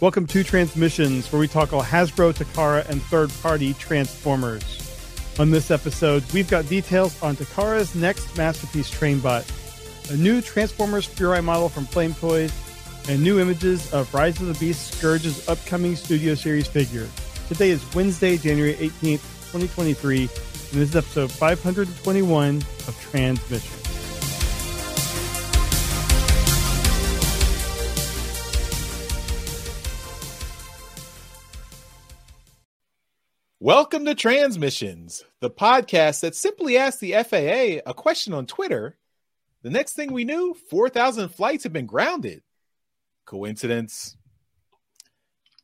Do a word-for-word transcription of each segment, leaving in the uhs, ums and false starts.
Welcome to Transmissions, where we talk all Hasbro, Takara, and third-party Transformers. On this episode, we've got details on Takara's next masterpiece Trainbot, a new Transformers Furai model from Flame Toys, and new images of Rise of the Beast Scourge's upcoming Studio Series figure. Today is Wednesday, January eighteenth, twenty twenty-three, and this is episode five hundred twenty-one of Transmissions. Welcome to Transmissions, the podcast that simply asked the F A A a question on Twitter. The next thing we knew, four thousand flights had been grounded. Coincidence?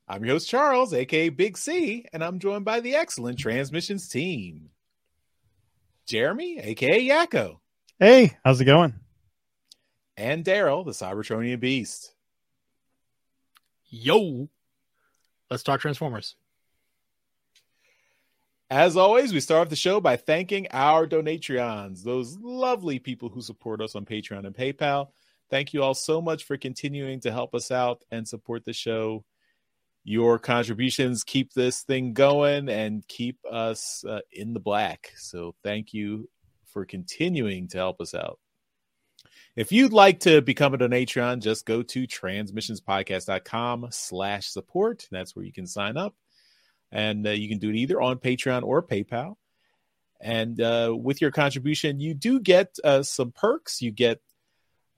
I'm your host, Charles, a k a. Big C, and I'm joined by the excellent Transmissions team. Jeremy, a k a. Yakko. Hey, how's it going? And Daryl, the Cybertronian Beast. Yo! Let's talk Transformers. As always, we start off the show by thanking our Donatreons, those lovely people who support us on Patreon and PayPal. Thank you all so much for continuing to help us out and support the show. Your contributions keep this thing going and keep us uh, in the black. So thank you for continuing to help us out. If you'd like to become a Donatreon, just go to transmissions podcast dot com slash support. That's where you can sign up. And uh, you can do it either on Patreon or PayPal. And uh, with your contribution, you do get uh, some perks. You get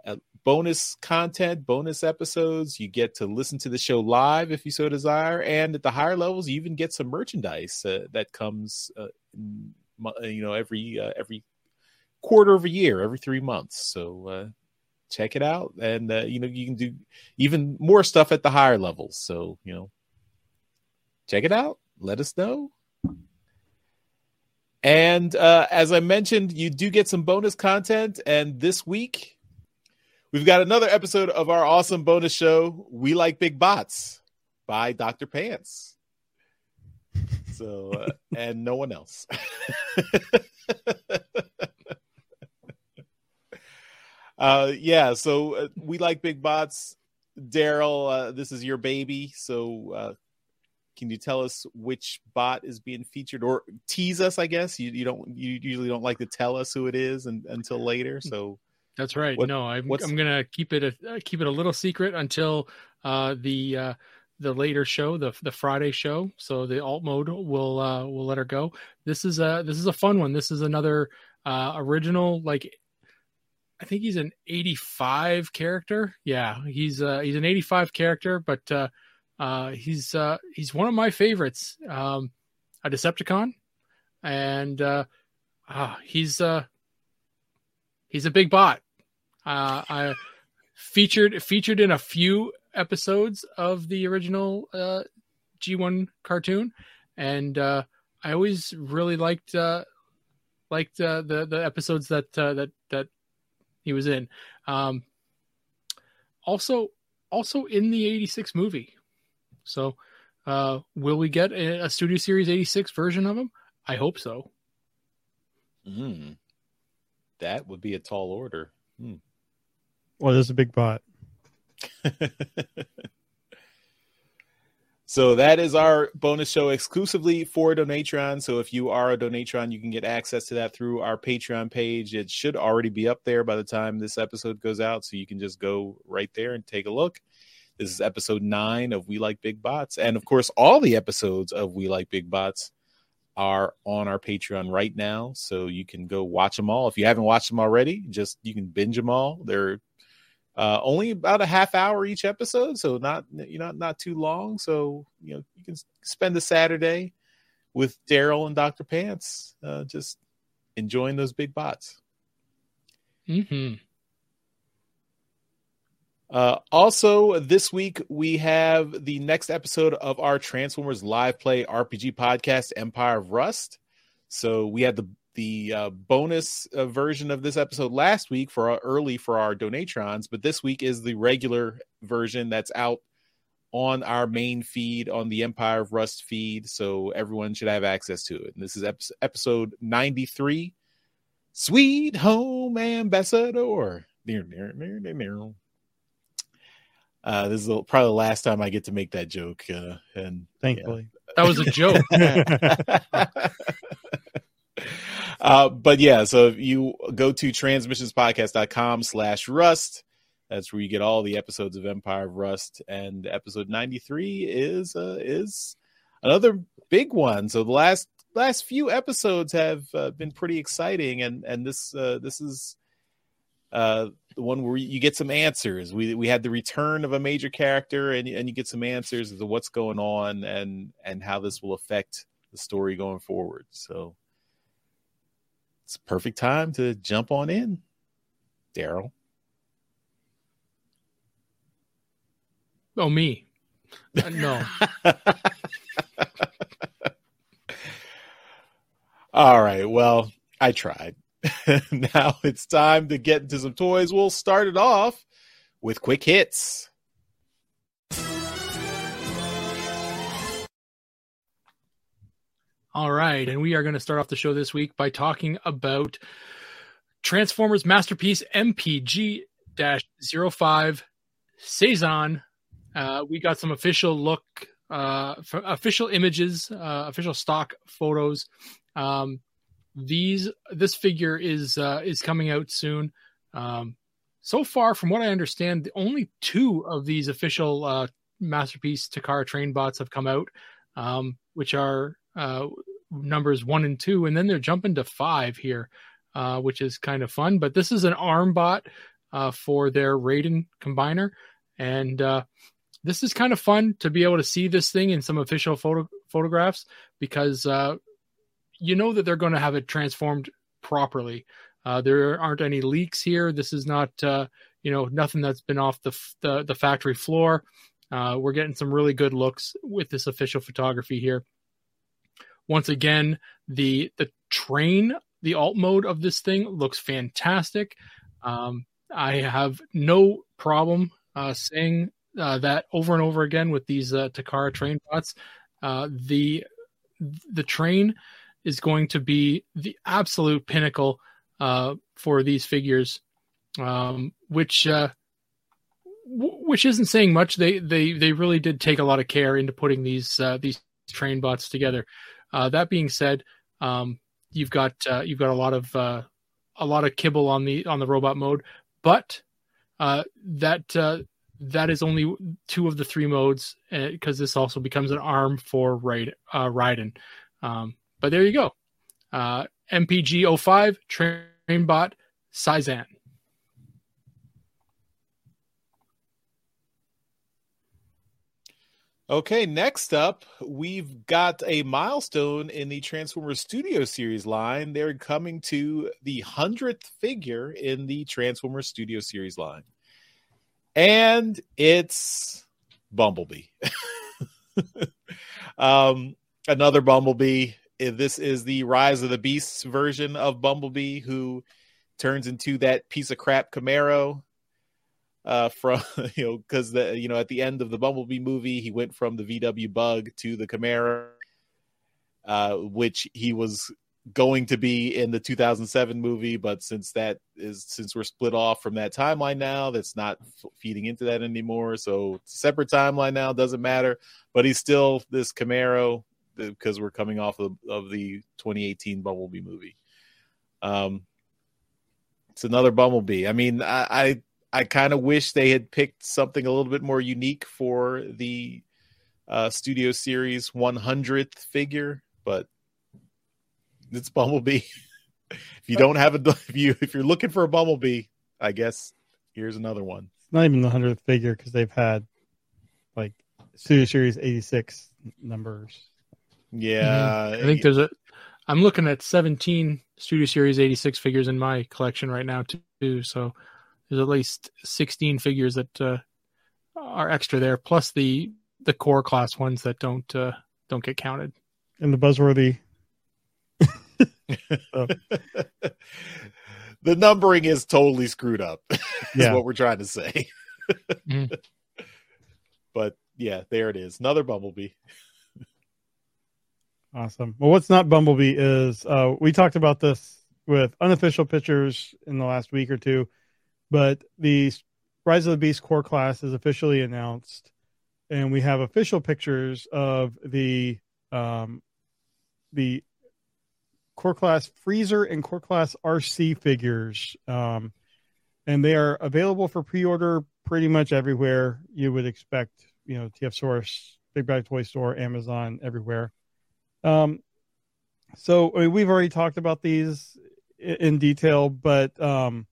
uh, bonus content, bonus episodes. You get to listen to the show live if you so desire. And at the higher levels, you even get some merchandise uh, that comes, uh, you know, every uh, every quarter of a year, every three months. So uh, check it out. And, uh, you know, you can do even more stuff at the higher levels. So, you know, check it out. Let us know. And uh, as I mentioned, you do get some bonus content. And this week, we've got another episode of our awesome bonus show, We Like Big Bots, by Doctor Pants. So, uh, and no one else. uh, yeah, so uh, We Like Big Bots. Daryl, uh, this is your baby. So, uh, can you tell us which bot is being featured, or tease us? I guess you, you don't you usually don't like to tell us who it is and, until later. So that's right. What, no, I'm, I'm gonna keep it a, keep it a little secret until uh, the uh, the later show, the the Friday show. So the alt mode will uh, will let her go. This is a this is a fun one. This is another uh, original. Like, I think he's an eighty-five character. Yeah, he's uh, he's an eighty-five character, but. Uh, Uh, he's uh, he's one of my favorites, um, a Decepticon, and uh, uh, he's uh, he's a big bot. Uh, I featured featured in a few episodes of the original uh, G one cartoon, and uh, I always really liked uh, liked uh, the the episodes that uh, that that he was in. Um, also, also in the eighty-six movie. So uh, will we get a, a Studio Series eighty-six version of him? I hope so. Mm. That would be a tall order. Mm. Well, there's a big bot. So that is our bonus show exclusively for Donatron. So if you are a Donatron, you can get access to that through our Patreon page. It should already be up there by the time this episode goes out. So you can just go right there and take a look. This is episode nine of We Like Big Bots. And, of course, all the episodes of We Like Big Bots are on our Patreon right now. So you can go watch them all. If you haven't watched them already, just you can binge them all. They're uh, only about a half hour each episode, so not you know, not too long. So, you know, you can spend a Saturday with Daryl and Doctor Pants uh, just enjoying those big bots. Mm-hmm. Uh, also, this week, we have the next episode of our Transformers Live Play R P G podcast, Empire of Rust. So we had the the uh, bonus uh, version of this episode last week for our, early for our Donatrons, but this week is the regular version that's out on our main feed, on the Empire of Rust feed, so everyone should have access to it. And this is ep- episode ninety-three, Sweet Home Ambassador. Near, near, near, near, near. Uh, this is the, probably the last time I get to make that joke. Uh, and thankfully, yeah. That was a joke. uh, but yeah, so if you go to transmissions podcast dot com slash rust, that's where you get all the episodes of Empire of Rust. And episode ninety-three is uh, is another big one. So the last last few episodes have uh, been pretty exciting, and and this uh, this is. Uh, the one where you get some answers. We we had the return of a major character, and and you get some answers as to what's going on and and how this will affect the story going forward. So it's a perfect time to jump on in, Daryl. Oh, me? Uh, no. All right. Well, I tried. Now it's time to get into some toys. We'll start it off with quick hits. All right, and we are going to start off the show this week by talking about Transformers Masterpiece M P G zero five Saison. Uh, we got some official look, uh, official images, uh, official stock photos. Um, These this figure is uh, is coming out soon. Um, so far, from what I understand, only two of these official uh, Masterpiece Takara train bots have come out, um, which are uh, numbers one and two, and then they're jumping to five here, uh, which is kind of fun. But this is an arm bot uh, for their Raiden combiner, and uh, this is kind of fun to be able to see this thing in some official photo photographs because. Uh, You know that they're going to have it transformed properly. Uh, there aren't any leaks here. This is not, uh, you know, nothing that's been off the f- the, the factory floor. Uh, we're getting some really good looks with this official photography here. Once again, the the train, the alt mode of this thing looks fantastic. Um, I have no problem uh, saying uh, that over and over again with these uh, Takara train bots. Uh, the the train. Is going to be the absolute pinnacle uh, for these figures, um, which uh, w- which isn't saying much. They they they really did take a lot of care into putting these uh, these train bots together. Uh, that being said, um, you've got uh, you've got a lot of uh, a lot of kibble on the on the robot mode, but uh, that uh, that is only two of the three modes because uh, this also becomes an arm for Raiden. Uh, Raiden. Um, But there you go. Uh, M P G zero five Trainbot Saison. Okay, next up, we've got a milestone in the Transformers Studio Series line. They're coming to the hundredth figure in the Transformers Studio Series line. And it's Bumblebee. um, another Bumblebee. This is the Rise of the Beast version of Bumblebee, who turns into that piece of crap Camaro. Uh, from you know, because the you know at the end of the Bumblebee movie, he went from the V W Bug to the Camaro, uh, which he was going to be in the two thousand seven movie, but since that is since we're split off from that timeline now, that's not feeding into that anymore. So it's a separate timeline now, doesn't matter. But he's still this Camaro. Because we're coming off of, of the twenty eighteen Bumblebee movie. Um, it's another Bumblebee. I mean, I I, I kind of wish they had picked something a little bit more unique for the uh, Studio Series one hundredth figure, but it's Bumblebee. If you don't have a, if you if you're looking for a Bumblebee, I guess here's another one. It's not even the hundredth figure because they've had like Studio Series eighty-six numbers. Yeah, mm-hmm. I think there's a. I'm looking at seventeen Studio Series eighty-six figures in my collection right now too. So there's at least sixteen figures that uh, are extra there, plus the the core class ones that don't uh, don't get counted. And the buzzworthy. So. The numbering is totally screwed up. Is yeah. What we're trying to say. mm. But yeah, there it is. Another Bumblebee. Awesome. Well, what's not Bumblebee is uh, we talked about this with unofficial pictures in the last week or two, but the Rise of the Beast core class is officially announced, and we have official pictures of the um, the core class Freezer and core class R C figures, um, and they are available for pre-order pretty much everywhere you would expect. You know, T F Source, Big Bag Toy Store, Amazon, everywhere. Um, so I mean, we've already talked about these in, in detail, but um,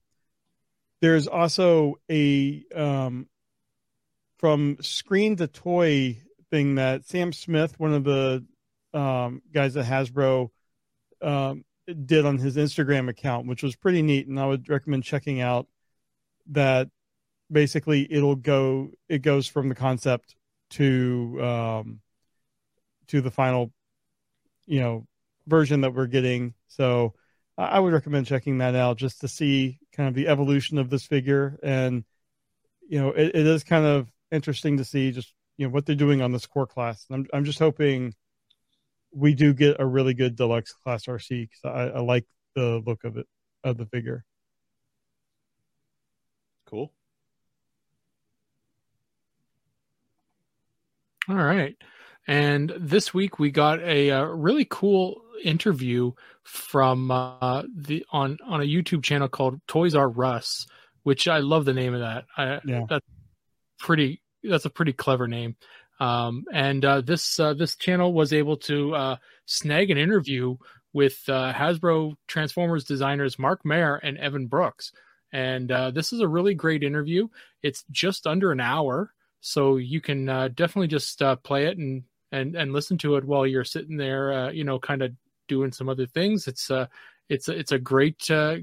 there's also a um, from screen to toy thing that Sam Smith, one of the um, guys at Hasbro, um, did on his Instagram account, which was pretty neat, and I would recommend checking out. That basically it'll go, it goes from the concept to um, to the final, you know, version that we're getting. So I would recommend checking that out just to see kind of the evolution of this figure. And, you know, it, it is kind of interesting to see just, you know, what they're doing on this core class. And I'm, I'm just hoping we do get a really good deluxe class R C, because I, I like the look of it, of the figure. Cool. All right. And this week we got a, a really cool interview from uh, the on, on a YouTube channel called Toys R Us, which I love the name of that. I, yeah. That's pretty. That's a pretty clever name. Um, and uh, this uh, this channel was able to uh, snag an interview with uh, Hasbro Transformers designers Mark Mayer and Evan Brooks. And uh, this is a really great interview. It's just under an hour, so you can uh, definitely just uh, play it and. And, and listen to it while you're sitting there, uh, you know, kind of doing some other things. It's a, uh, it's, it's a great, uh,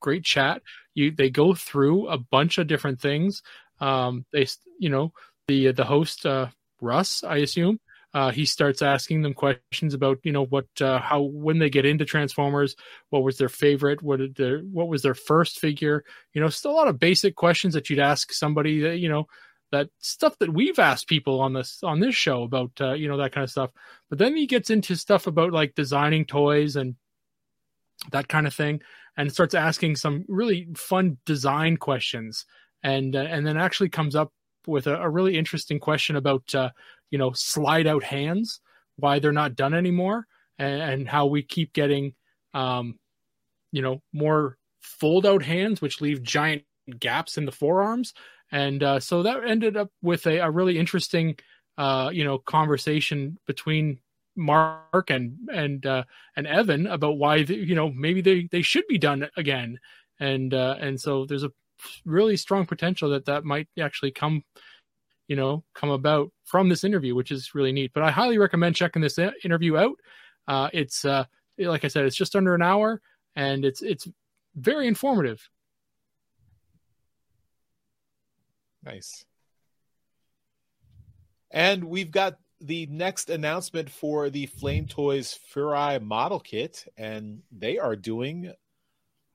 great chat. You, they go through a bunch of different things. Um, they, you know, the, the host, uh, Russ, I assume, uh, he starts asking them questions about, you know, what, uh, how, when they get into Transformers, what was their favorite, what did their, what was their first figure, you know, still a lot of basic questions that you'd ask somebody that, you know, that stuff that we've asked people on this, on this show about, uh, you know, that kind of stuff. But then he gets into stuff about like designing toys and that kind of thing, and starts asking some really fun design questions. And, uh, and then actually comes up with a, a really interesting question about, uh, you know, slide out hands, why they're not done anymore, and, and how we keep getting, um, you know, more fold out hands, which leave giant gaps in the forearms. And uh, so that ended up with a, a really interesting, uh, you know, conversation between Mark and and uh, and Evan about why, the, you know, maybe they, they should be done again. And uh, and so there's a really strong potential that that might actually come, you know, come about from this interview, which is really neat. But I highly recommend checking this interview out. Uh, it's uh, like I said, it's just under an hour, and it's it's very informative. Nice. And we've got the next announcement for the Flame Toys Furai model kit, and they are doing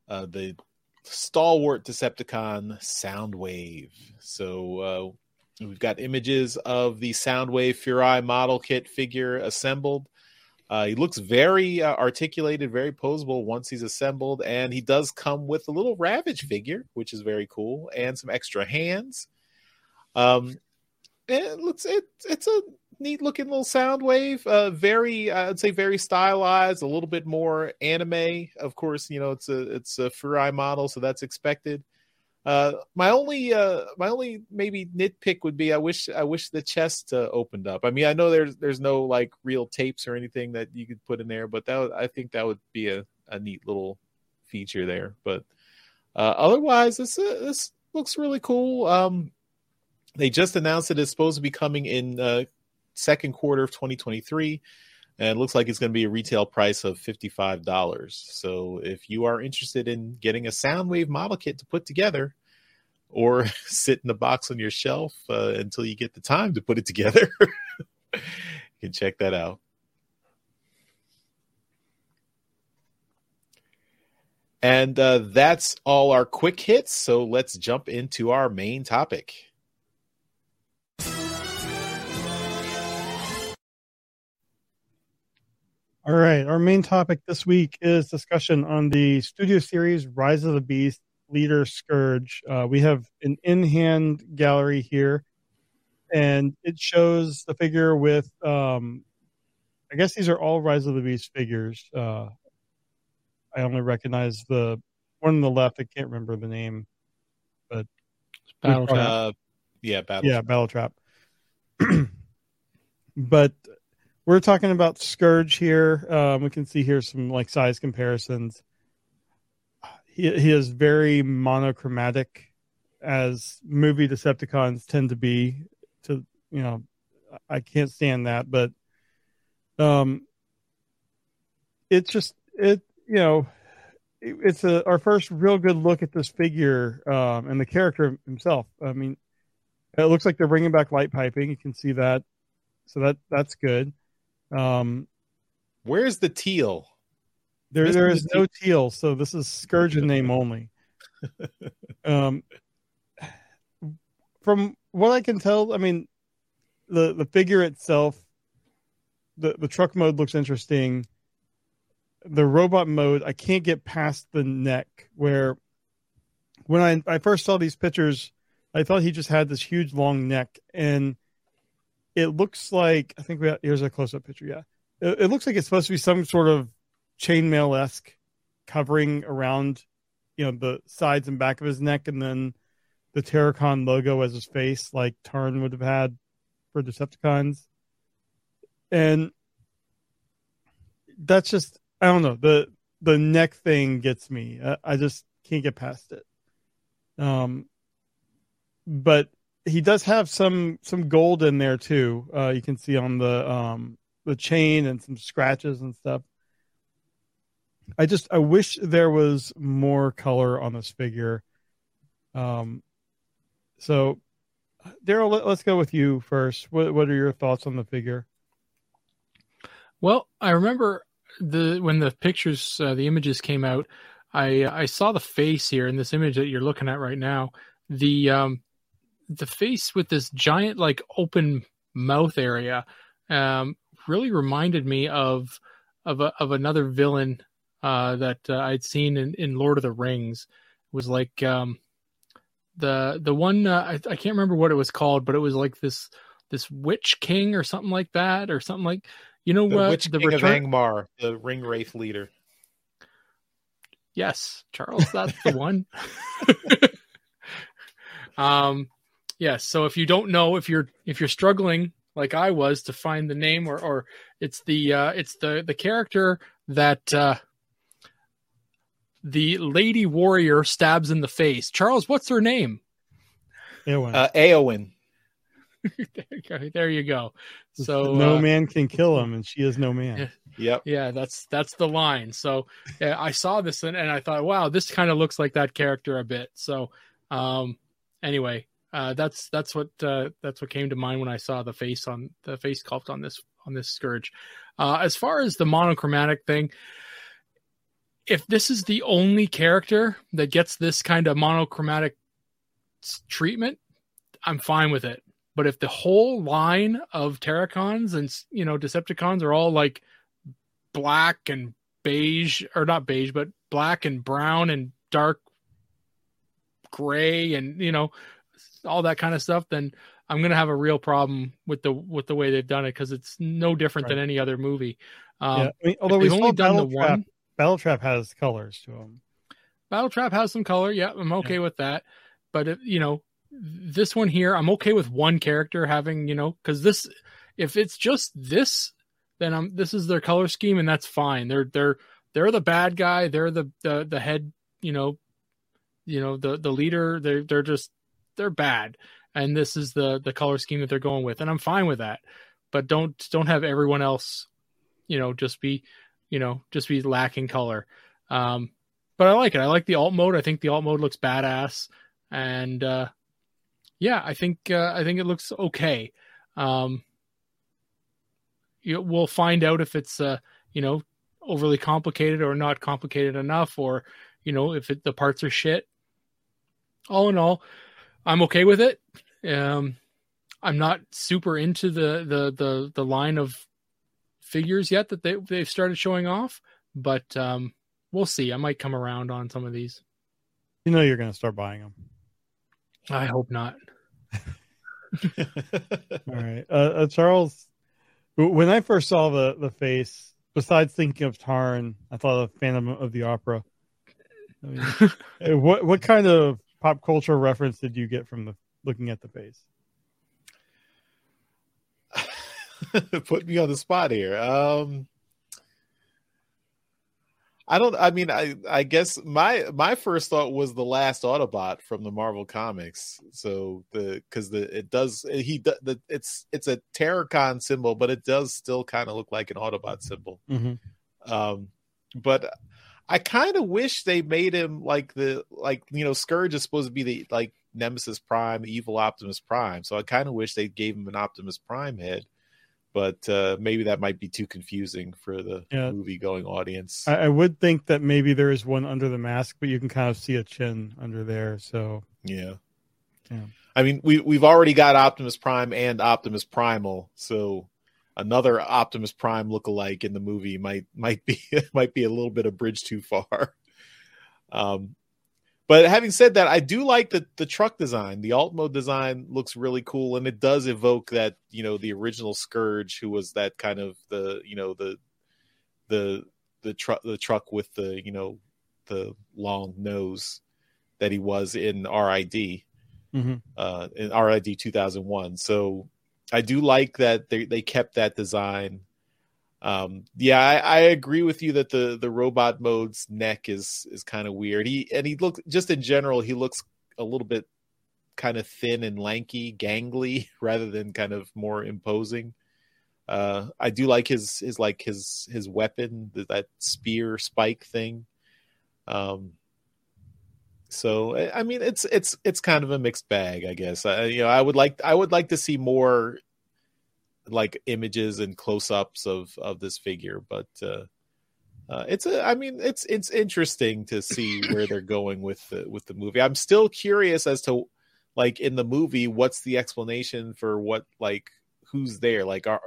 uh, the stalwart Decepticon Soundwave. So uh, we've got images of the Soundwave Furai model kit figure assembled. Uh, he looks very uh, articulated, very poseable once he's assembled, and he does come with a little Ravage figure, which is very cool, and some extra hands. Um, it looks it, it's a neat looking little sound wave. Uh, very, I'd say, very stylized. A little bit more anime, of course. You know, it's a it's a Furai model, so that's expected. Uh, my only, uh, my only maybe nitpick would be I wish I wish the chest uh, opened up. I mean, I know there's there's no like real tapes or anything that you could put in there, but that would, I think that would be a, a neat little feature there. But uh, otherwise, this uh, this looks really cool. Um, They just announced it is supposed to be coming in uh, second quarter of twenty twenty-three, and it looks like it's going to be a retail price of fifty-five dollars. So if you are interested in getting a Soundwave model kit to put together or sit in the box on your shelf uh, until you get the time to put it together, you can check that out. And uh, that's all our quick hits, so let's jump into our main topic. All right, our main topic this week is discussion on the Studio Series Rise of the Beast leader Scourge. Uh, we have an in-hand gallery here, and it shows the figure with, um, I guess these are all Rise of the Beast figures. Uh, I only recognize the one on the left. I can't remember the name, but Battletrap. Uh, yeah, Battletrap. Yeah, Battletrap. But we're talking about Scourge here. Um, we can see here some like size comparisons. He, he is very monochromatic, as movie Decepticons tend to be. To you know, I can't stand that, but um, it's just it. You know, it, it's a, our first real good look at this figure um, and the character himself. I mean, it looks like they're bringing back light piping. You can see that. So that that's good. Um, Where's the teal? There, Where's there is the no teal. So this is Scourge in name only. um, from what I can tell, I mean, the, the figure itself, the, the truck mode looks interesting. The robot mode, I can't get past the neck. Where when I, I first saw these pictures, I thought he just had this huge long neck, and it looks like, I think we have, here's a close-up picture, yeah. It, it looks like it's supposed to be some sort of chainmail-esque covering around, you know, the sides and back of his neck, and then the Terracon logo as his face, like Tarn would have had for Decepticons. And that's just, I don't know, the the neck thing gets me. I, I just can't get past it. Um, but he does have some some gold in there too. Uh, you can see on the um, the chain and some scratches and stuff. I just I wish there was more color on this figure. Um, so Daryl, let, let's go with you first. What what are your thoughts on the figure? Well, I remember the when the pictures, uh, the images came out. I I saw the face here in this image that you're looking at right now. The um, the face with this giant, like, open mouth area um, really reminded me of of a, of another villain uh, that uh, I'd seen in, in Lord of the Rings. It was like um, the the one uh, I, I can't remember what it was called, but it was like this this Witch King or something like that, or something like you know the what? Witch the King Return of Angmar, the Ring Wraith leader. Yes, Charles, that's the one. um. Yes. Yeah, so if you don't know, if you're if you're struggling like I was to find the name, or, or it's the uh, it's the, the character that uh, the lady warrior stabs in the face. Charles, what's her name? Eowyn. Uh, Eowyn. there, there you go. So no uh, man can kill him, and she is no man. Yep. Yeah, that's that's the line. So yeah, I saw this and, and I thought, wow, this kind of looks like that character a bit. So um, anyway. Uh, that's that's what uh, that's what came to mind when I saw the face on the face sculpt on this on this Scourge. Uh, as far as the monochromatic thing, if this is the only character that gets this kind of monochromatic treatment, I'm fine with it. But if the whole line of Terracons and you know Decepticons are all like black and beige, or not beige, but black and brown and dark gray, and you know. all that kind of stuff, then I'm going to have a real problem with the with the way they've done it, because it's no different right. than any other movie. Um, yeah. I mean, although we've only done Battle the Trap, one. Battletrap has colors to them. Battletrap has some color. Yeah, I'm okay yeah. with that. But, if, you know, this one here, I'm okay with one character having, you know, because this, if it's just this, then I'm, this is their color scheme, and that's fine. They're they're they're the bad guy. They're the the, the head, you know, you know the, the leader. They're, they're just... they're bad, and this is the the color scheme that they're going with, and I'm fine with that. But don't don't have everyone else, you know, just be, you know, just be lacking color. Um, but I like it. I like the alt mode. I think the alt mode looks badass, and uh, yeah, I think uh, I think it looks okay. Um, you know, we'll find out if it's uh, you know overly complicated or not complicated enough, or you know if it, the parts are shit. All in all, I'm okay with it. Um, I'm not super into the, the, the, the line of figures yet that they, they've started showing off, but um, we'll see. I might come around on some of these. You know you're going to start buying them. I hope not. All right. Uh, uh, Charles, when I first saw the, the face, besides thinking of Tarn, I thought of Phantom of the Opera. I mean, what what kind of pop culture reference did you get from the looking at the face? Put me on the spot here. Um, I don't. I mean, I I guess my my first thought was the last Autobot from the Marvel comics. So the because the it does he the it's it's a Terracon symbol, but it does still kind of look like an Autobot symbol. Mm-hmm. Um, but. I kind of wish they made him like the like you know Scourge is supposed to be the like Nemesis Prime, evil Optimus Prime. So I kind of wish they gave him an Optimus Prime head, but uh, maybe that might be too confusing for the yeah. movie-going audience. I, I would think that maybe there is one under the mask, but you can kind of see a chin under there. So yeah, yeah. I mean we we've already got Optimus Prime and Optimus Primal, so. Another Optimus Prime lookalike in the movie might might be might be a little bit of bridge too far. Um, but having said that, I do like the the truck design. The alt mode design looks really cool, and it does evoke that you know the original Scourge, who was that kind of the you know the the the truck the truck with the you know the long nose that he was in R I D mm-hmm. uh, in R I D two thousand one. So. I do like that they, they kept that design. Um, yeah, I, I agree with you that the, the robot mode's neck is is kind of weird. He and he looks just in general he looks a little bit kind of thin and lanky, gangly rather than kind of more imposing. Uh, I do like his his like his his weapon that spear spike thing. Um, So I mean, it's it's it's kind of a mixed bag, I guess. I, you know, I would like I would like to see more like images and close-ups of, of this figure, but uh, uh, it's a, I mean, it's it's interesting to see where they're going with the, with the movie. I'm still curious as to like in the movie, what's the explanation for what like who's there? Like, are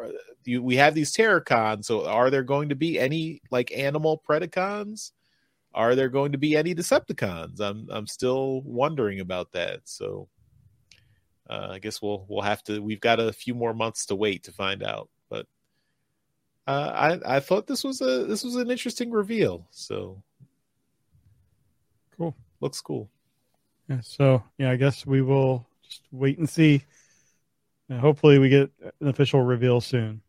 you, we have these Terracons, so are there going to be any like animal Predacons? Are there going to be any Decepticons? I'm I'm still wondering about that. So uh, I guess we'll we'll have to. We've got a few more months to wait to find out. But uh, I I thought this was a this was an interesting reveal. So cool, looks cool. Yeah. So yeah, I guess we will just wait and see. And hopefully, we get an official reveal soon.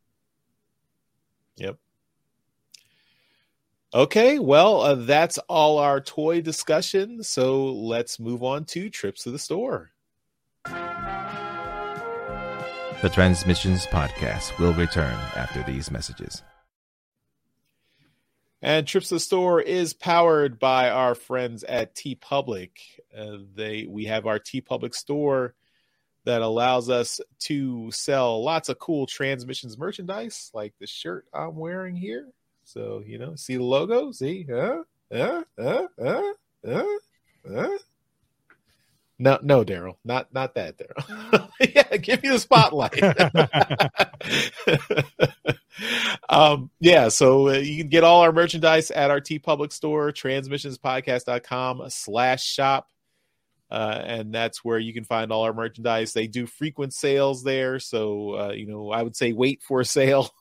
Yep. Okay, well, uh, that's all our toy discussion, so let's move on to trips to the store. The Transmissions Podcast will return after these messages. And Trips to the Store is powered by our friends at TeePublic. Uh, they we have our TeePublic store that allows us to sell lots of cool Transmissions merchandise, like the shirt I'm wearing here. So, you know, see the logo? See? Huh? Huh? Huh? Huh? Huh? Huh? No, no, Daryl. Not not that, Daryl. Yeah, give me the spotlight. um, yeah, so uh, you can get all our merchandise at our TeePublic store, transmissionspodcast.com slash shop. Uh, and that's where you can find all our merchandise. They do frequent sales there. So, uh, you know, I would say wait for a sale.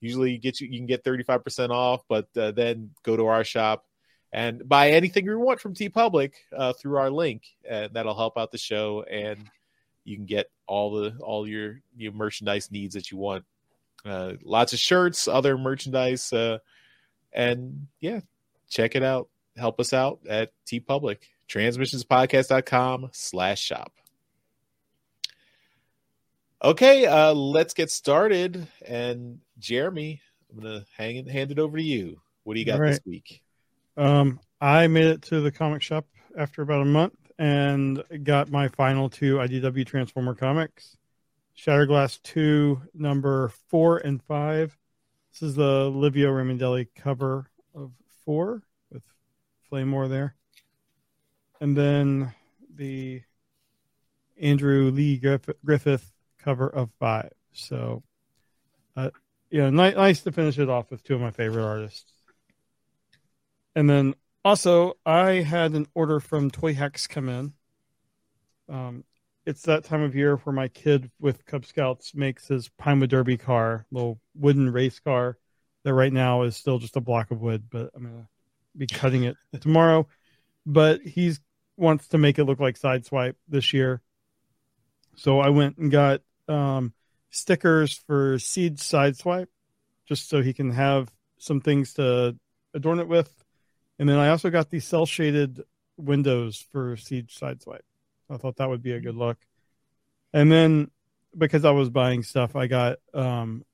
Usually you get you, you can get thirty-five percent off, but uh, then go to our shop and buy anything you want from TeePublic uh, through our link, and that'll help out the show. And you can get all the all your, your merchandise needs that you want. Uh, lots of shirts, other merchandise, uh, and yeah, check it out. Help us out at TeePublic, transmissionspodcast.com slash shop. Okay, uh, let's get started and. Jeremy, I'm gonna hang it, hand it over to you. What do you got right. this week? Um, I made it to the comic shop after about a month and got my final two I D W Transformer comics, Shatterglass two, number four and five. This is the Livio Ramondelli cover of four with Flamore there, and then the Andrew Lee Griff- Griffith cover of five. So, uh. Yeah, nice to finish it off with two of my favorite artists. And then Also, I had an order from Toy Hacks come in. Um, it's that time of year where my kid with Cub Scouts makes his Pinewood Derby car, little wooden race car that right now is still just a block of wood, but I'm going to be cutting it tomorrow. But he wants to make it look like Sideswipe this year. So I went and got um, stickers for Siege Sideswipe just so he can have some things to adorn it with. And then I also got the cell shaded windows for Siege Sideswipe. I thought that would be a good look. And then because I was buying stuff, I got um,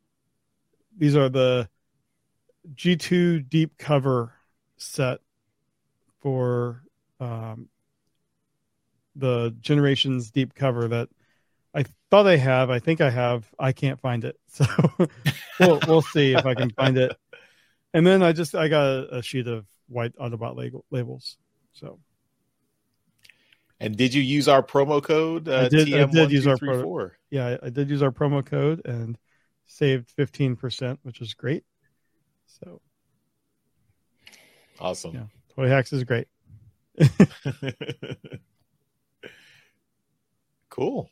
these are the G two Deep Cover set for um, the Generations Deep Cover that I thought I have. I think I have. I can't find it. So we'll, we'll see if I can find it. And then I just I got a, a sheet of white Autobot label, labels. So, and did you use our promo code? Uh, I did, T M one, I did use two, our promo. Yeah, I, I did use our promo code and saved fifteen percent, which is great. So awesome! Yeah, Toy Hacks is great. Cool.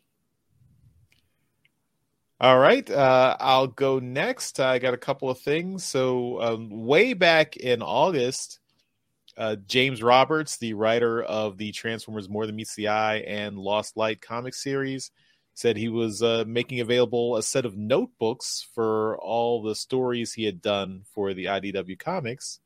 All right, uh, I'll go next. I got a couple of things. So um, way back in August, uh, James Roberts, the writer of the Transformers More Than Meets the Eye and Lost Light comic series, said he was uh, making available a set of notebooks for all the stories he had done for the I D W comics.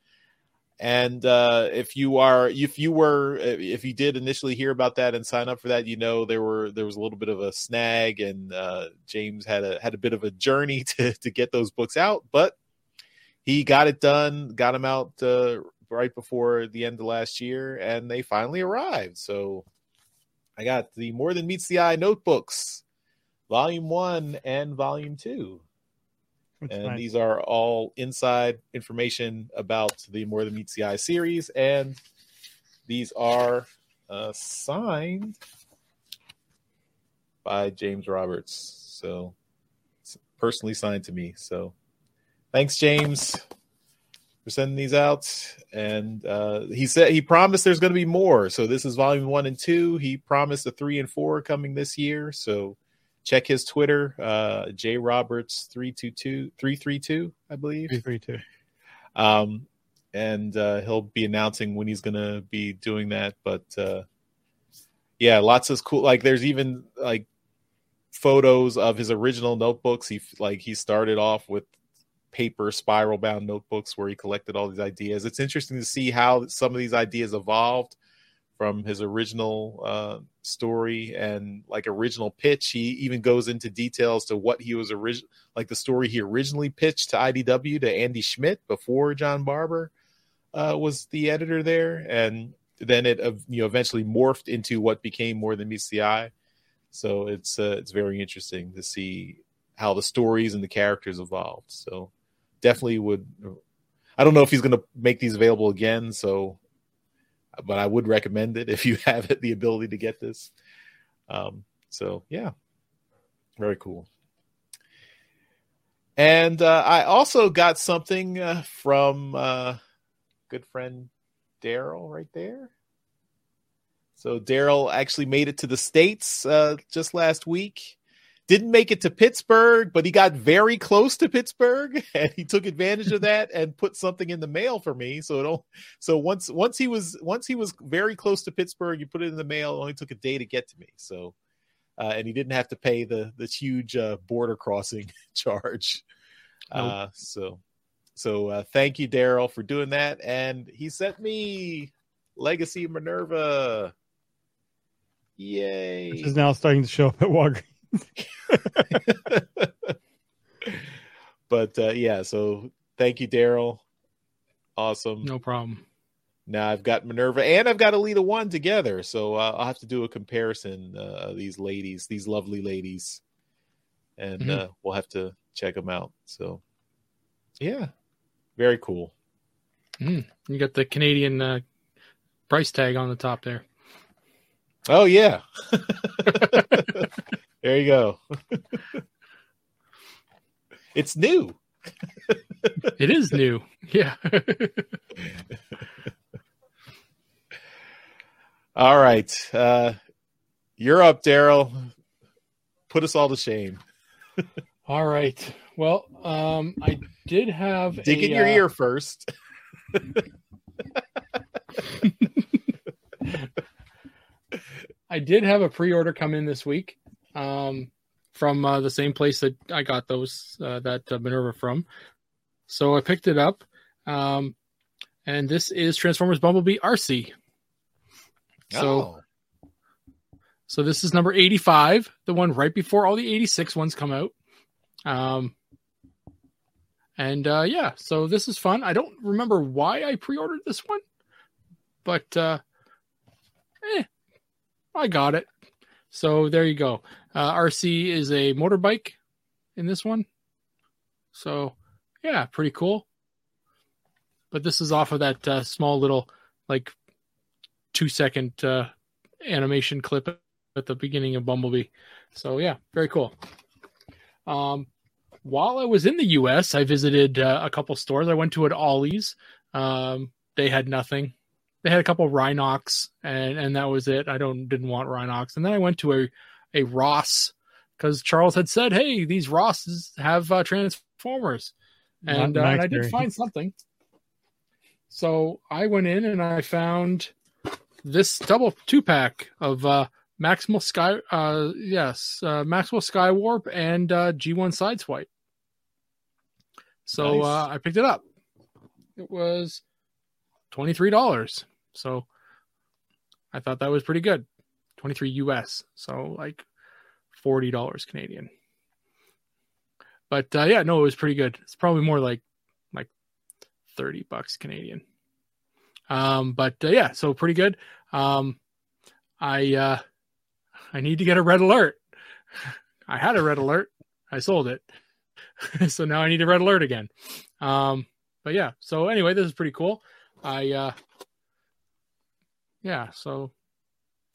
And uh, if you are, if you were, if you did initially hear about that and sign up for that, you know there were there was a little bit of a snag, and uh, James had a had a bit of a journey to to get those books out, but he got it done, got them out uh, right before the end of last year, and they finally arrived. So I got the More Than Meets the Eye notebooks, Volume One and Volume Two. That's and nice. These are all inside information about the More Than Meets the Eye series. And these are uh, signed by James Roberts. So it's personally signed to me. So thanks, James, for sending these out. And uh, he said he promised there's going to be more. So this is volume one and two. He promised a three and four coming this year. So check his Twitter, uh, J Roberts three two two three three two, I believe. three three two. Um, and uh, he'll be announcing when he's going to be doing that. But uh, yeah, lots of cool. Like, there's even like photos of his original notebooks. He like he started off with paper spiral bound notebooks where he collected all these ideas. It's interesting to see how some of these ideas evolved from his original uh, story and like original pitch. He even goes into details to what he was original, like the story he originally pitched to I D W to Andy Schmidt before John Barber uh, was the editor there, and then it uh, you know eventually morphed into what became More Than Meets the Eye. So it's uh, it's very interesting to see how the stories and the characters evolved. So definitely would. I don't know if he's going to make these available again. So. But I would recommend it if you have it, the ability to get this. Um, so, yeah, very cool. And uh, I also got something uh, from uh, good friend Daryl right there. So Daryl actually made it to the States uh, just last week. Didn't make it to Pittsburgh, but he got very close to Pittsburgh, and he took advantage of that and put something in the mail for me. So it all, so once once he was once he was very close to Pittsburgh, you put it in the mail. It only took a day to get to me. So uh, and he didn't have to pay the the huge uh, border crossing charge. Nope. Uh, so so uh, thank you, Daryl, for doing that. And he sent me Legacy Minerva. Yay! Which is now starting to show up at Walgreens. But uh, yeah, so thank you, Daryl. Awesome. No problem. Now I've got Minerva and I've got Alita One together, so uh, I'll have to do a comparison. Uh, these ladies, these lovely ladies, and mm-hmm. uh, we'll have to check them out. So yeah, very cool. Mm. You got the Canadian uh, price tag on the top there. Oh yeah. There you go. It's new. It is new. Yeah. All right. Uh, you're up, Daryl. Put us all to shame. All right. Well, um, I did have Dig a, in your uh, ear first. I did have a pre-order come in this week um, from uh, the same place that I got those, uh, that uh, Minerva from. So I picked it up. Um, and this is Transformers Bumblebee R C. So, oh. so this is number eighty-five, the one right before all the eighty-six ones come out. Um, and uh, yeah, so this is fun. I don't remember why I pre-ordered this one, but uh, eh, I got it. So there you go. Uh, R C is a motorbike in this one. So yeah, pretty cool. But this is off of that uh, small little like two second uh, animation clip at the beginning of Bumblebee. So yeah, very cool. Um, while I was in the U S, I visited uh, a couple stores. I went to an Ollie's. Um, they had nothing. They had a couple of Rhinox, and, and that was it. I don't didn't want Rhinox. And then I went to a, a Ross, because Charles had said, hey, these Rosses have uh, Transformers. And, uh, and I did find something. So I went in and I found this double two-pack of uh, Maximal Sky, uh, yes, uh, Maximal Skywarp and uh, G one Sideswipe. So nice. uh, I picked it up. It was twenty-three dollars. So I thought that was pretty good. twenty-three U S, so like forty dollars Canadian. But uh, yeah, no, it was pretty good. It's probably more like like thirty bucks Canadian. Um, but uh, yeah, so pretty good. Um, I uh, I need to get a Red Alert. I had a Red Alert. I sold it. So now I need a Red Alert again. Um, but yeah, so anyway, this is pretty cool. I uh, yeah, so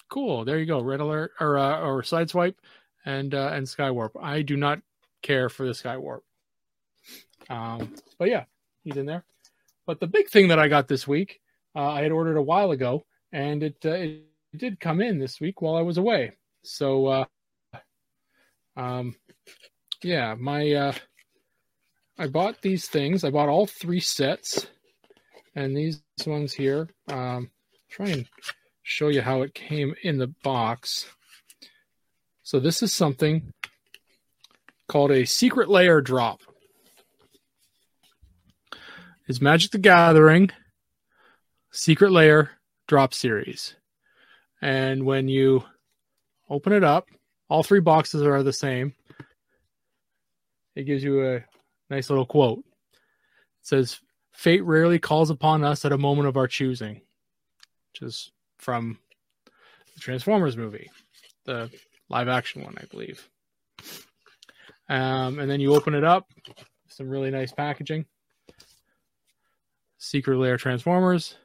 cool. There you go, Red Alert or uh, or Sideswipe and uh, and Skywarp. I do not care for the Skywarp. Um, but yeah, he's in there. But the big thing that I got this week, uh, I had ordered a while ago, and it, uh, it did come in this week while I was away. So, uh, um, yeah, my uh, I bought these things. I bought all three sets, and these ones here. Um, try and show you how it came in the box. So this is something called a secret layer drop. Is Magic the Gathering Secret Layer Drop Series. And when you open it up, all three boxes are the same. It gives you a nice little quote. It says, "Fate rarely calls upon us at a moment of our choosing," which is from the Transformers movie, the live action one, I believe. Um, and then you open it up, some really nice packaging. Secret Layer Transformers,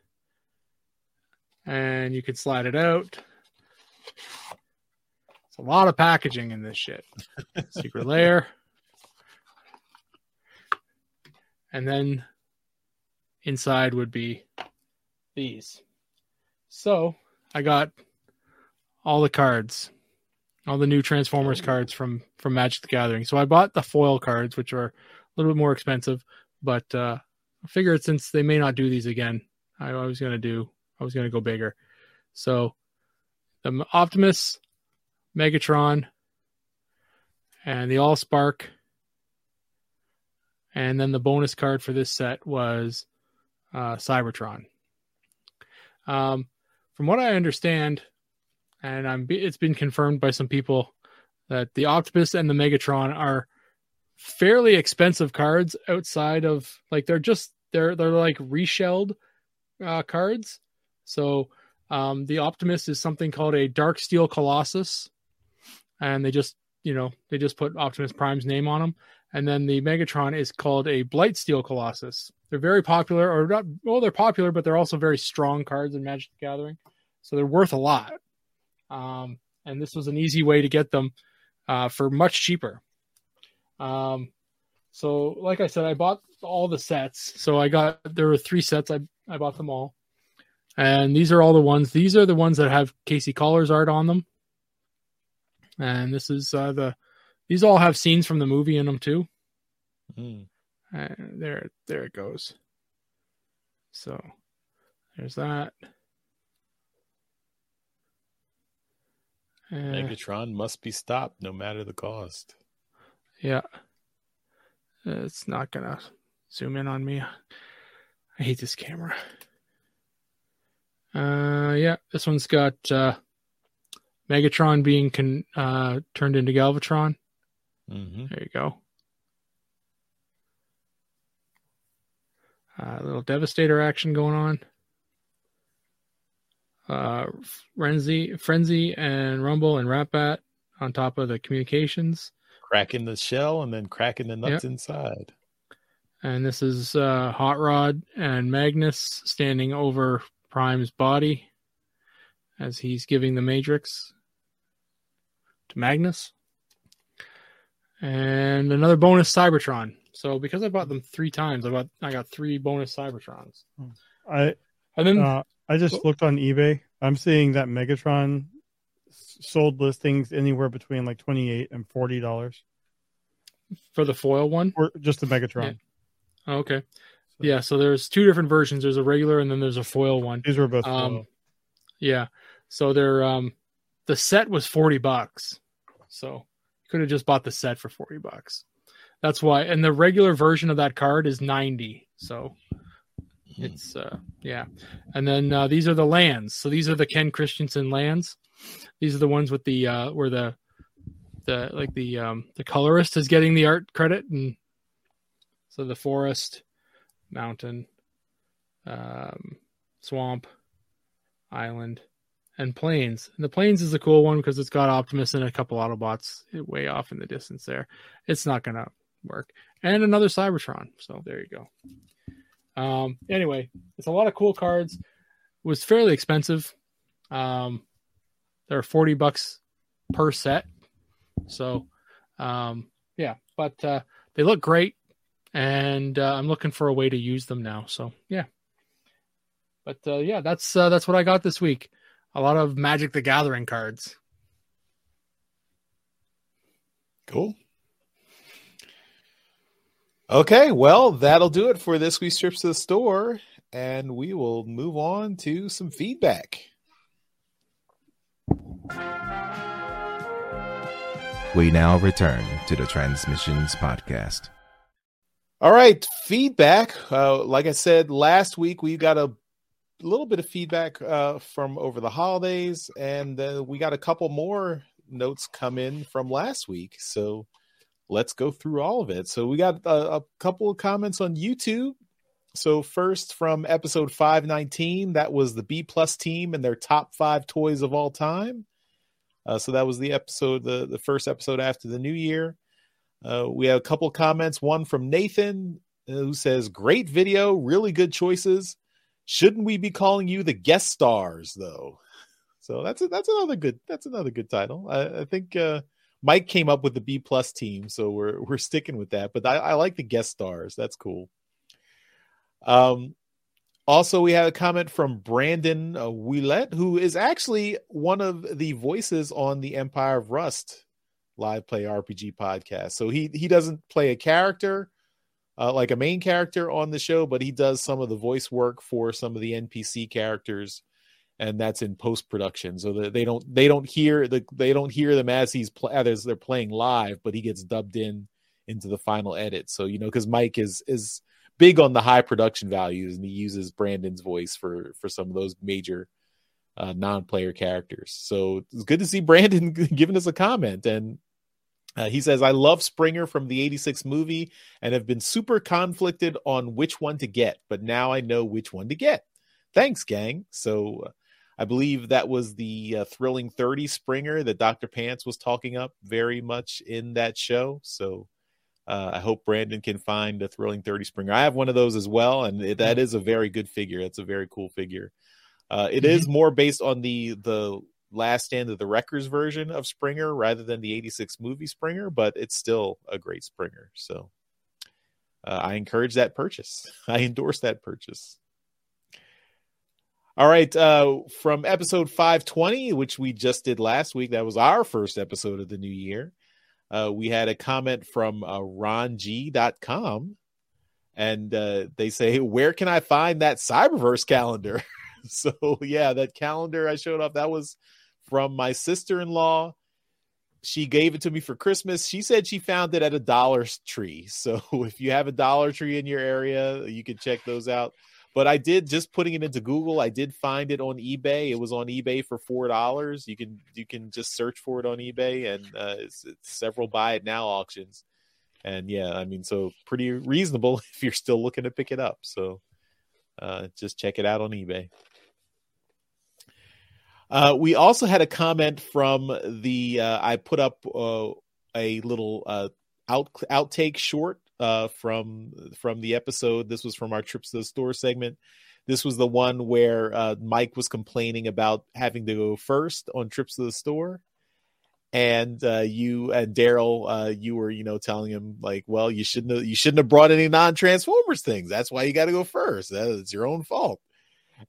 and you can slide it out. It's a lot of packaging in this shit. Secret Layer, and then inside would be these. So I got all the cards, all the new Transformers cards from from Magic the Gathering. So I bought the foil cards, which are a little bit more expensive, but uh I figured since they may not do these again, I, I was going to do, I was going to go bigger. So the Optimus, Megatron, and the Allspark. And then the bonus card for this set was uh, Cybertron. Um, from what I understand, and I'm it's been confirmed by some people, that the Optimus and the Megatron are fairly expensive cards outside of like they're just they're they're like reshelled uh cards. So um the Optimus is something called a Dark Steel Colossus, and they just you know they just put Optimus Prime's name on them. And then the Megatron is called a Blight Steel Colossus. They're very popular, or not well they're popular, but they're also very strong cards in Magic the Gathering, so they're worth a lot. Um and this was an easy way to get them uh for much cheaper. Um, so like I said, I bought all the sets. So I got, there were three sets. I, I bought them all. And these are all the ones. These are the ones that have Casey Collar's art on them. And this is uh, the. These all have scenes from the movie in them too. Mm. Uh, there, there it goes. So, there's that. Uh, Megatron must be stopped, no matter the cost. Yeah, it's not gonna zoom in on me. I hate this camera. Uh, yeah, this one's got uh, Megatron being con- uh, turned into Galvatron. Mm-hmm. There you go. A uh, little Devastator action going on. Uh, Frenzy, Frenzy and Rumble and Ratbat on top of the communications. Cracking the shell and then cracking the nuts yep. inside. And this is uh, Hot Rod and Magnus standing over Prime's body as he's giving the Matrix to Magnus. And another bonus Cybertron. So because I bought them three times, I got I got three bonus Cybertrons. I and then uh, I just oh. looked on eBay. I'm seeing that Megatron sold listings anywhere between like twenty-eight dollars and forty dollars for the foil one, or just the Megatron. Yeah. Okay, so. yeah. So there's two different versions. There's a regular and then there's a foil one. These were both foil. Um, yeah. So they're um, the set was forty bucks. So you could have just bought the set for forty bucks. That's why, and the regular version of that card is ninety. So it's uh, yeah. And then uh, these are the lands. So these are the Ken Christensen lands. These are the ones with the uh, where the the like the um, the colorist is getting the art credit, and so the forest, mountain, um, swamp, island, and plains. And the plains is a cool one because it's got Optimus and a couple Autobots way off in the distance there. It's not gonna work. And another Cybertron. So there you go. Um, anyway, it's a lot of cool cards. It was fairly expensive. Um, they're forty bucks per set. So um, yeah, but uh, they look great, and uh, I'm looking for a way to use them now. So yeah, but uh, yeah, that's uh, that's what I got this week. A lot of Magic the Gathering cards. Cool. Okay, well, that'll do it for this week's Trips to the Store, and we will move on to some feedback. We now return to the Transmissions Podcast. All right, feedback. Uh, like I said, last week we got a little bit of feedback uh, from over the holidays, and uh, we got a couple more notes come in from last week, so... let's go through all of it. So we got a, a couple of comments on YouTube. So first, from episode five nineteen, that was the B Plus team and their top five toys of all time. Uh, so that was the episode, the, the first episode after the new year. Uh, we have a couple of comments. One from Nathan, who says, great video, really good choices. Shouldn't we be calling you the guest stars though? So that's a, that's another good, that's another good title. I, I think, uh, Mike came up with the B plus team, so we're we're sticking with that. But I, I like the guest stars. That's cool. Um, also, we had a comment from Brandon uh, Ouellette, who is actually one of the voices on the Empire of Rust live play R P G podcast. So he he doesn't play a character, uh, like a main character on the show, but he does some of the voice work for some of the N P C characters. And that's in post-production, so the, they don't they don't hear the they don't hear them as he's pl- as they're playing live, but he gets dubbed in into the final edit. So you know, because Mike is is big on the high production values, and he uses Brandon's voice for for some of those major uh, non-player characters. So it's good to see Brandon giving us a comment, and uh, he says, "I love Springer from the eighty-six movie, and have been super conflicted on which one to get, but now I know which one to get. Thanks, gang." So. Uh, I believe that was the uh, Thrilling thirty Springer that Doctor Pants was talking up very much in that show. So uh, I hope Brandon can find the Thrilling thirty Springer. I have one of those as well, and it, that is a very good figure. That's a very cool figure. Uh, it mm-hmm. is more based on the the Last Stand of the Wreckers version of Springer rather than the eighty-six movie Springer, but it's still a great Springer. So uh, I encourage that purchase. I endorse that purchase. All right, uh, from episode five twenty, which we just did last week, that was our first episode of the new year. Uh, we had a comment from uh, ron g dot com, and uh, they say, where can I find that Cyberverse calendar? So, yeah, that calendar I showed off, that was from my sister-in-law. She gave it to me for Christmas. She said she found it at a Dollar Tree. So if you have a Dollar Tree in your area, you can check those out. But I did, just putting it into Google, I did find it on eBay. It was on eBay for four dollars. You can you can just search for it on eBay, and uh, it's, it's several buy it now auctions. And yeah, I mean, so pretty reasonable if you're still looking to pick it up. So uh, just check it out on eBay. Uh, we also had a comment from the, uh, I put up uh, a little uh, out outtake short uh, from from the episode. This was from our Trips to the Store segment. This was the one where uh, Mike was complaining about having to go first on Trips to the Store. And uh, you and Daryl, uh, you were, you know, telling him like, well, you shouldn't have, you shouldn't have brought any non-Transformers things. That's why you got to go first. That, it's your own fault.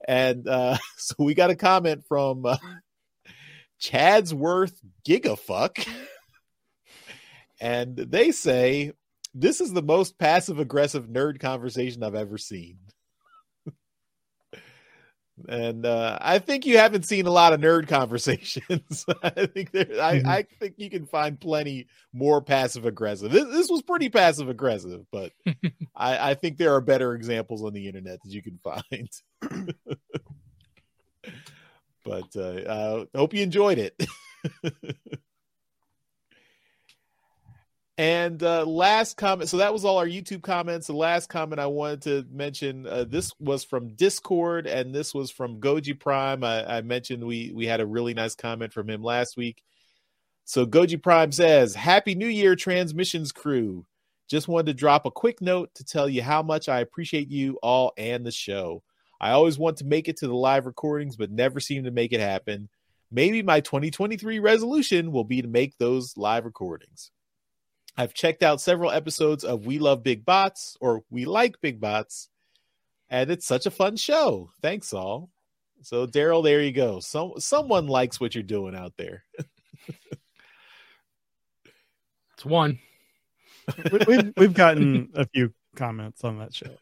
And uh, so we got a comment from uh, Chadsworth Gigafuck, and they say, this is the most passive-aggressive nerd conversation I've ever seen. And uh, I think you haven't seen a lot of nerd conversations. I think there, I, mm-hmm. I think you can find plenty more passive-aggressive. This, this was pretty passive-aggressive, but I, I think there are better examples on the internet that you can find. But I uh, uh, hope you enjoyed it. And uh, last comment. So that was all our YouTube comments. The last comment I wanted to mention, uh, this was from Discord, and this was from Goji Prime. I, I mentioned we, we had a really nice comment from him last week. So Goji Prime says, Happy New Year, Transmissions crew. Just wanted to drop a quick note to tell you how much I appreciate you all and the show. I always want to make it to the live recordings, but never seem to make it happen. Maybe my twenty twenty-three resolution will be to make those live recordings. I've checked out several episodes of We Love Big Bots, or We Like Big Bots, and it's such a fun show. Thanks, all. So, Daryl, there you go. Some, someone likes what you're doing out there. It's one. We, we've, we've gotten a few comments on that show.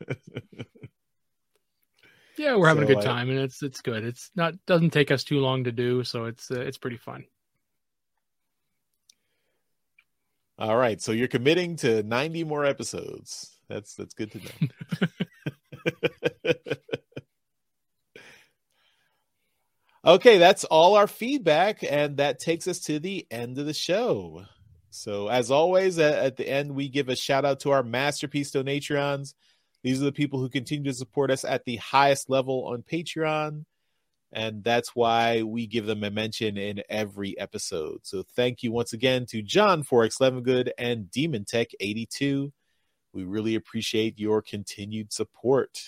Yeah, we're having so, a good time, and it's it's good. It's not doesn't take us too long to do, so it's uh, it's pretty fun. All right, so you're committing to ninety more episodes. That's that's good to know. Okay, that's all our feedback, and that takes us to the end of the show. So as always, at, at the end, we give a shout-out to our Masterpiece Donatrions. These are the people who continue to support us at the highest level on Patreon, and that's why we give them a mention in every episode. So thank you once again to John four x eleven good and Demon Tech eighty-two. We really appreciate your continued support.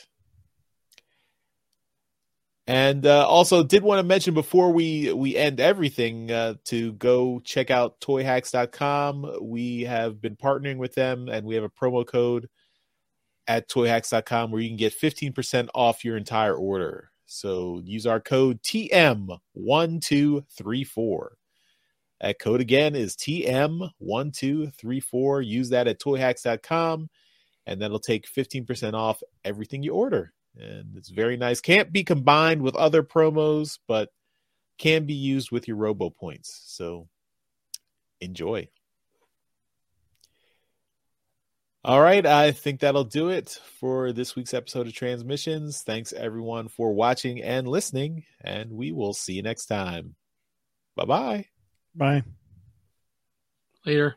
And uh, also did want to mention before we, we end everything uh, to go check out toy hacks dot com. We have been partnering with them, and we have a promo code at toy hacks dot com where you can get fifteen percent off your entire order. So use our code T M one two three four. That code again is T M one two three four. Use that at toy hacks dot com, and that'll take fifteen percent off everything you order. And it's very nice. Can't be combined with other promos, but can be used with your Robo Points. So enjoy. All right, I think that'll do it for this week's episode of Transmissions. Thanks, everyone, for watching and listening, and we will see you next time. Bye-bye. Bye. Later.